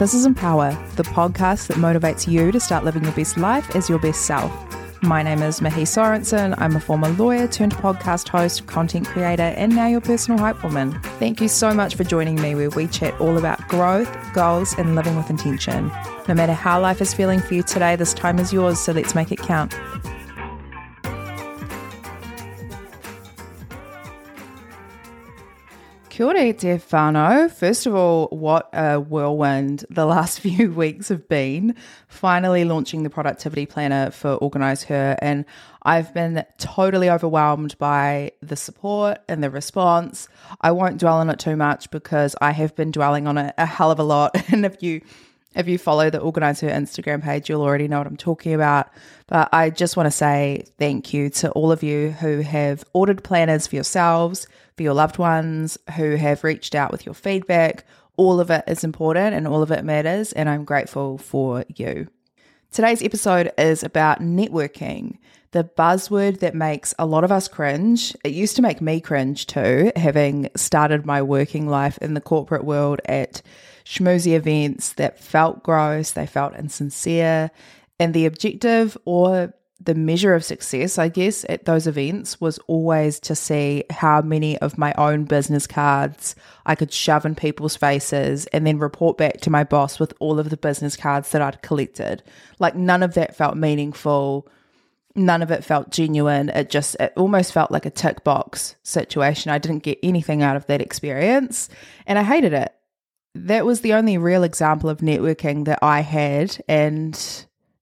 This is Empower, the podcast that motivates you to start living your best life as your best self. My name is Mihi Sorensen. I'm a former lawyer turned podcast host, content creator, and now your personal hype woman. Thank you so much for joining me, where we chat all about growth, goals, and living with intention. No matter how life is feeling for you today, this time is yours, so let's make it count. Kia ora te whanau. First of all, what a whirlwind the last few weeks have been. Finally launching the productivity planner for Organise Her, and I've been totally overwhelmed by the support and the response. I won't dwell on it too much because I have been dwelling on it a hell of a lot, and if you follow the Organise Her Instagram page, you'll already know what I'm talking about. But I just want to say thank you to all of you who have ordered planners for yourselves, for your loved ones, who have reached out with your feedback. All of it is important and all of it matters, and I'm grateful for you. Today's episode is about networking, the buzzword that makes a lot of us cringe. It used to make me cringe too, having started my working life in the corporate world at schmoozy events that felt gross, they felt insincere, and the objective or the measure of success, I guess, at those events was always to see how many of my own business cards I could shove in people's faces and then report back to my boss with all of the business cards that I'd collected. Like, none of that felt meaningful. None of it felt genuine. It almost felt like a tick box situation. I didn't get anything out of that experience, and I hated it. That was the only real example of networking that I had, and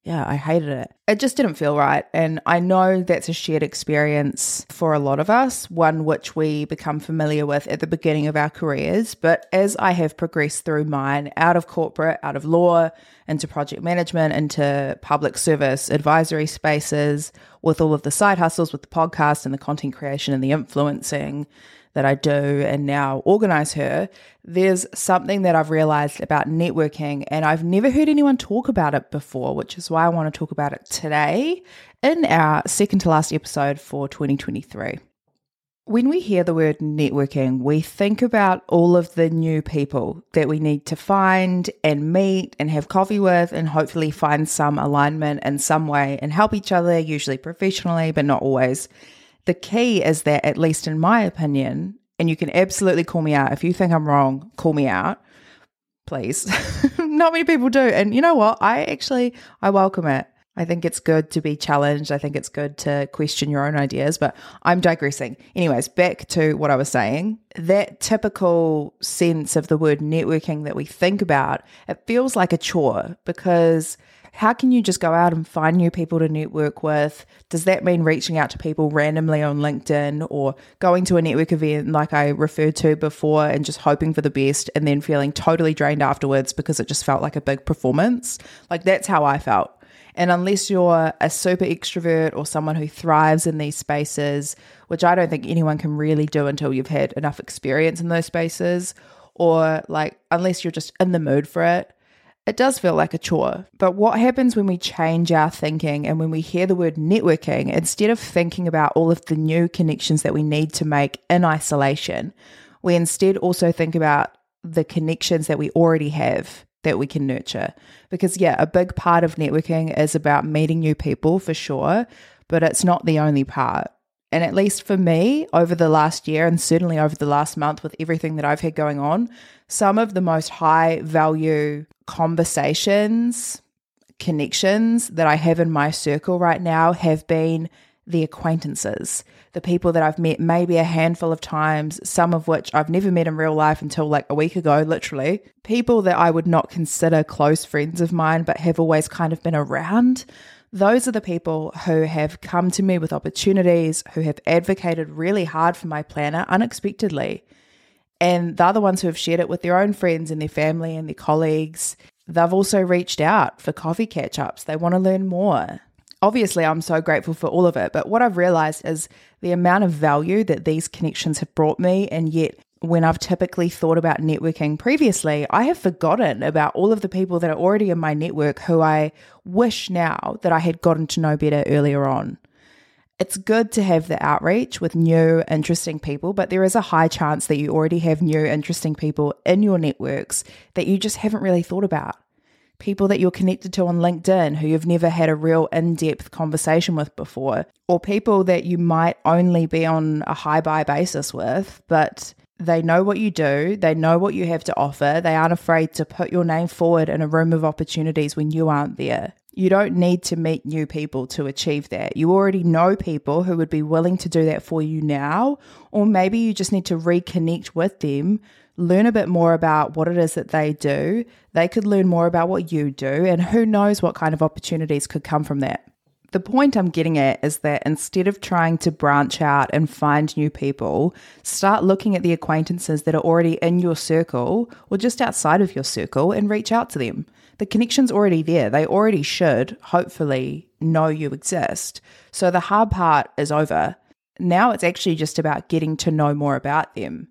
yeah, I hated it. It just didn't feel right. And I know that's a shared experience for a lot of us, one which we become familiar with at the beginning of our careers. But as I have progressed through mine, out of corporate, out of law, into project management, into public service, advisory spaces, with all of the side hustles, with the podcast and the content creation and the influencing that I do, and now Organise Her, there's something that I've realized about networking, and I've never heard anyone talk about it before, which is why I want to talk about it today in our second to last episode for 2023. When we hear the word networking, we think about all of the new people that we need to find and meet and have coffee with, and hopefully find some alignment in some way and help each other, usually professionally, but not always. The key is that, at least in my opinion, and you can absolutely call me out if you think I'm wrong, call me out, please. Not many people do. And you know what? I welcome it. I think it's good to be challenged. I think it's good to question your own ideas, but I'm digressing. Anyways, back to what I was saying. That typical sense of the word networking that we think about, it feels like a chore, because how can you just go out and find new people to network with? Does that mean reaching out to people randomly on LinkedIn, or going to a network event like I referred to before and just hoping for the best and then feeling totally drained afterwards because it just felt like a big performance? Like, that's how I felt. And unless you're a super extrovert or someone who thrives in these spaces, which I don't think anyone can really do until you've had enough experience in those spaces, or like unless you're just in the mood for it, it does feel like a chore. But what happens when we change our thinking, and when we hear the word networking, instead of thinking about all of the new connections that we need to make in isolation, we instead also think about the connections that we already have that we can nurture. Because yeah, a big part of networking is about meeting new people for sure, but it's not the only part. And at least for me, over the last year and certainly over the last month with everything that I've had going on, some of the most high value conversations, connections that I have in my circle right now have been the acquaintances, the people that I've met maybe a handful of times, some of which I've never met in real life until like a week ago, literally. People that I would not consider close friends of mine, but have always kind of been around. Those are the people who have come to me with opportunities, who have advocated really hard for my planner unexpectedly. And they're the ones who have shared it with their own friends and their family and their colleagues. They've also reached out for coffee catch-ups. They want to learn more. Obviously, I'm so grateful for all of it, but what I've realized is the amount of value that these connections have brought me, and yet when I've typically thought about networking previously, I have forgotten about all of the people that are already in my network who I wish now that I had gotten to know better earlier on. It's good to have the outreach with new, interesting people, but there is a high chance that you already have new, interesting people in your networks that you just haven't really thought about. People that you're connected to on LinkedIn who you've never had a real in-depth conversation with before, or people that you might only be on a hi-bye basis with, but they know what you do, they know what you have to offer, they aren't afraid to put your name forward in a room of opportunities when you aren't there. You don't need to meet new people to achieve that. You already know people who would be willing to do that for you now, or maybe you just need to reconnect with them, learn a bit more about what it is that they do. They could learn more about what you do, and who knows what kind of opportunities could come from that. The point I'm getting at is that instead of trying to branch out and find new people, start looking at the acquaintances that are already in your circle or just outside of your circle and reach out to them. The connection's already there. They already should, hopefully, know you exist. So the hard part is over. Now it's actually just about getting to know more about them.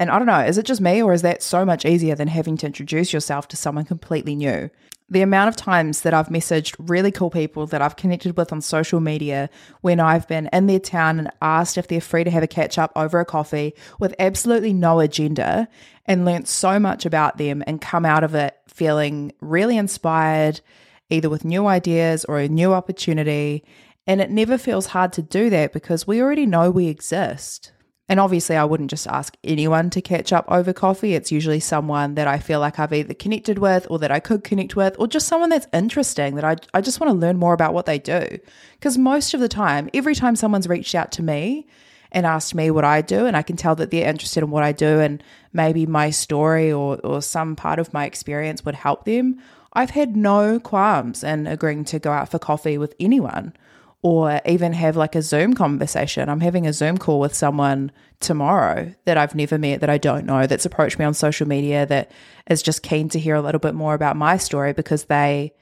And I don't know, is it just me, or is that so much easier than having to introduce yourself to someone completely new? The amount of times that I've messaged really cool people that I've connected with on social media when I've been in their town and asked if they're free to have a catch up over a coffee with absolutely no agenda, and learnt so much about them and come out of it feeling really inspired, either with new ideas or a new opportunity. And it never feels hard to do that because we already know we exist. And obviously I wouldn't just ask anyone to catch up over coffee. It's usually someone that I feel like I've either connected with or that I could connect with, or just someone that's interesting that I just want to learn more about what they do. Because most of the time, every time someone's reached out to me and asked me what I do, and I can tell that they're interested in what I do and maybe my story or some part of my experience would help them, I've had no qualms in agreeing to go out for coffee with anyone. Or even have like a Zoom conversation. I'm having a Zoom call with someone tomorrow that I've never met, that I don't know, that's approached me on social media, that is just keen to hear a little bit more about my story because they,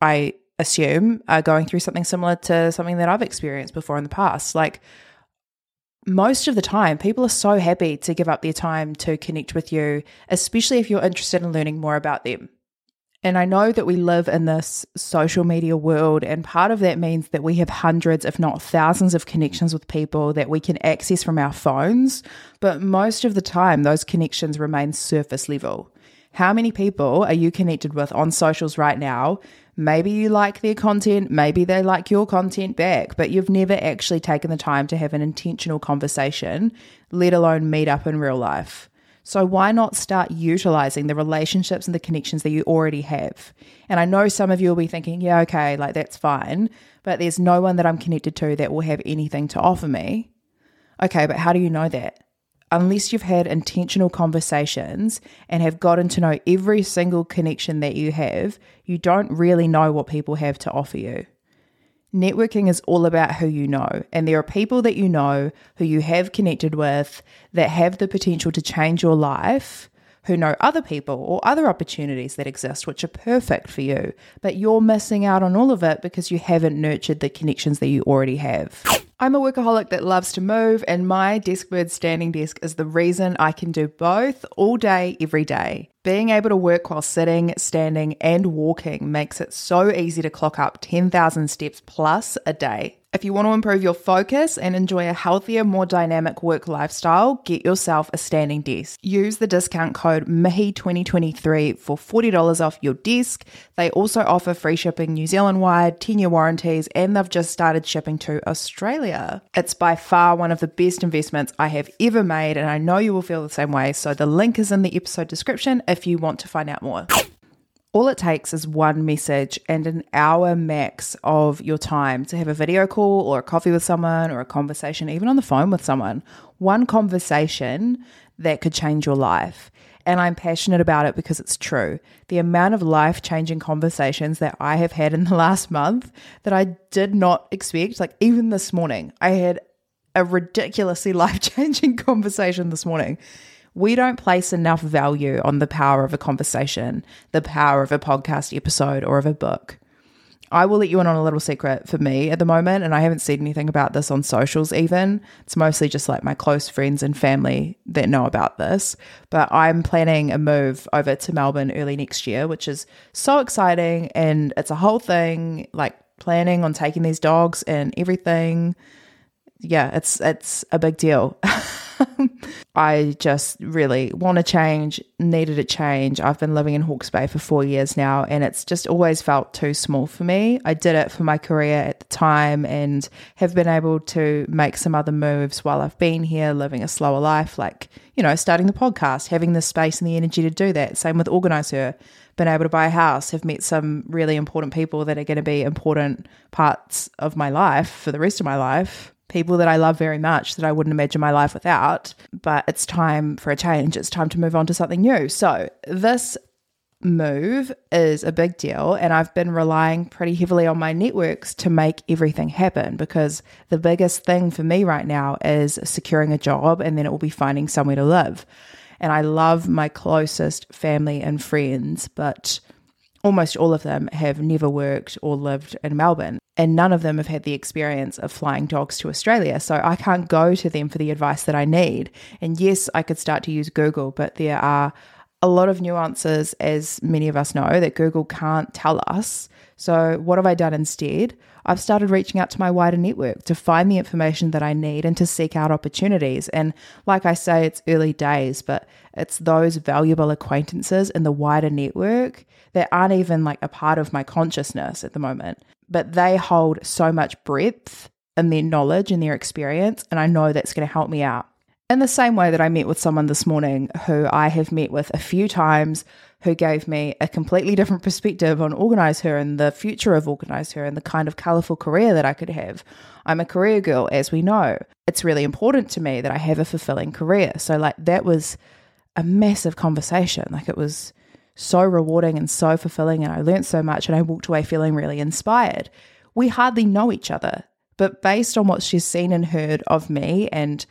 I assume, are going through something similar to something that I've experienced before in the past. Like most of the time, people are so happy to give up their time to connect with you, especially if you're interested in learning more about them. And I know that we live in this social media world, and part of that means that we have hundreds, if not thousands, of connections with people that we can access from our phones. But most of the time, those connections remain surface level. How many people are you connected with on socials right now? Maybe you like their content, maybe they like your content back, but you've never actually taken the time to have an intentional conversation, let alone meet up in real life. So why not start utilizing the relationships and the connections that you already have? And I know some of you will be thinking, yeah, okay, like that's fine, but there's no one that I'm connected to that will have anything to offer me. Okay, but how do you know that? Unless you've had intentional conversations and have gotten to know every single connection that you have, you don't really know what people have to offer you. Networking is all about who you know, and there are people that you know who you have connected with that have the potential to change your life, who know other people or other opportunities that exist which are perfect for you, but you're missing out on all of it because you haven't nurtured the connections that you already have. I'm a workaholic that loves to move, and my DeskBird standing desk is the reason I can do both all day, every day. Being able to work while sitting, standing, and walking makes it so easy to clock up 10,000 steps plus a day. If you want to improve your focus and enjoy a healthier, more dynamic work lifestyle, get yourself a standing desk. Use the discount code MIHI2023 for $40 off your desk. They also offer free shipping New Zealand-wide, 10-year warranties, and they've just started shipping to Australia. It's by far one of the best investments I have ever made, and I know you will feel the same way, so the link is in the episode description if you want to find out more. All it takes is one message and an hour max of your time to have a video call or a coffee with someone or a conversation, even on the phone with someone. One conversation that could change your life. And I'm passionate about it because it's true. The amount of life-changing conversations that I have had in the last month that I did not expect, like even this morning, I had a ridiculously life-changing conversation this morning. We don't place enough value on the power of a conversation, the power of a podcast episode or of a book. I will let you in on a little secret for me at the moment, and I haven't said anything about this on socials even. It's mostly just like my close friends and family that know about this. But I'm planning a move over to Melbourne early next year, which is so exciting, and it's a whole thing, like planning on taking these dogs and everything. Yeah, it's a big deal. I just really want to change, needed a change. I've been living in Hawke's Bay for 4 years now, and it's just always felt too small for me. I did it for my career at the time and have been able to make some other moves while I've been here, living a slower life, like, you know, starting the podcast, having the space and the energy to do that. Same with Organise Her, been able to buy a house, have met some really important people that are going to be important parts of my life for the rest of my life. People that I love very much that I wouldn't imagine my life without, but it's time for a change. It's time to move on to something new. So this move is a big deal, and I've been relying pretty heavily on my networks to make everything happen, because the biggest thing for me right now is securing a job, and then it will be finding somewhere to live. And I love my closest family and friends, but almost all of them have never worked or lived in Melbourne, and none of them have had the experience of flying dogs to Australia, so I can't go to them for the advice that I need. And yes, I could start to use Google, but there are a lot of nuances, as many of us know, that Google can't tell us. So what have I done instead? I've started reaching out to my wider network to find the information that I need and to seek out opportunities. And like I say, it's early days, but it's those valuable acquaintances in the wider network that aren't even like a part of my consciousness at the moment, but they hold so much breadth in their knowledge and their experience. And I know that's going to help me out. In the same way that I met with someone this morning who I have met with a few times, who gave me a completely different perspective on Organise Her and the future of Organise Her and the kind of colourful career that I could have. I'm a career girl, as we know. It's really important to me that I have a fulfilling career. So like that was a massive conversation. Like it was so rewarding and so fulfilling, and I learned so much, and I walked away feeling really inspired. We hardly know each other, but based on what she's seen and heard of me and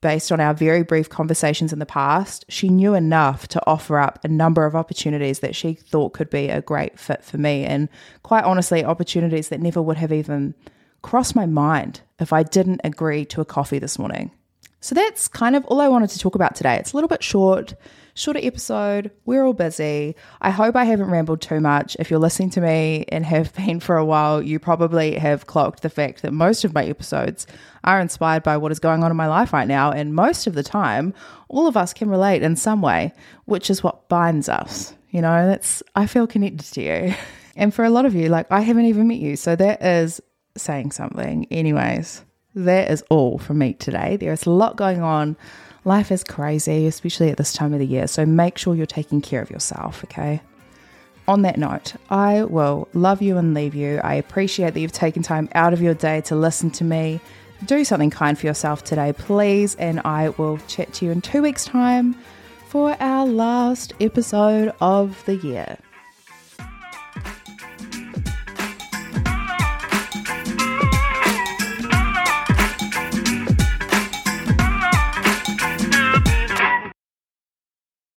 based on our very brief conversations in the past, she knew enough to offer up a number of opportunities that she thought could be a great fit for me. And quite honestly, opportunities that never would have even crossed my mind if I didn't agree to a coffee this morning. So that's kind of all I wanted to talk about today. It's a little bit shorter episode. We're all busy. I hope I haven't rambled too much. If you're listening to me and have been for a while, you probably have clocked the fact that most of my episodes are inspired by what is going on in my life right now. And most of the time, all of us can relate in some way, which is what binds us. You know, I feel connected to you. And for a lot of you, like I haven't even met you. So that is saying something. Anyways, that is all from me today. There is a lot going on. Life is crazy, especially at this time of the year, so make sure you're taking care of yourself, okay? On that note, I will love you and leave you. I appreciate that you've taken time out of your day to listen to me. Do something kind for yourself today, please, and I will chat to you in 2 weeks' time for our last episode of the year.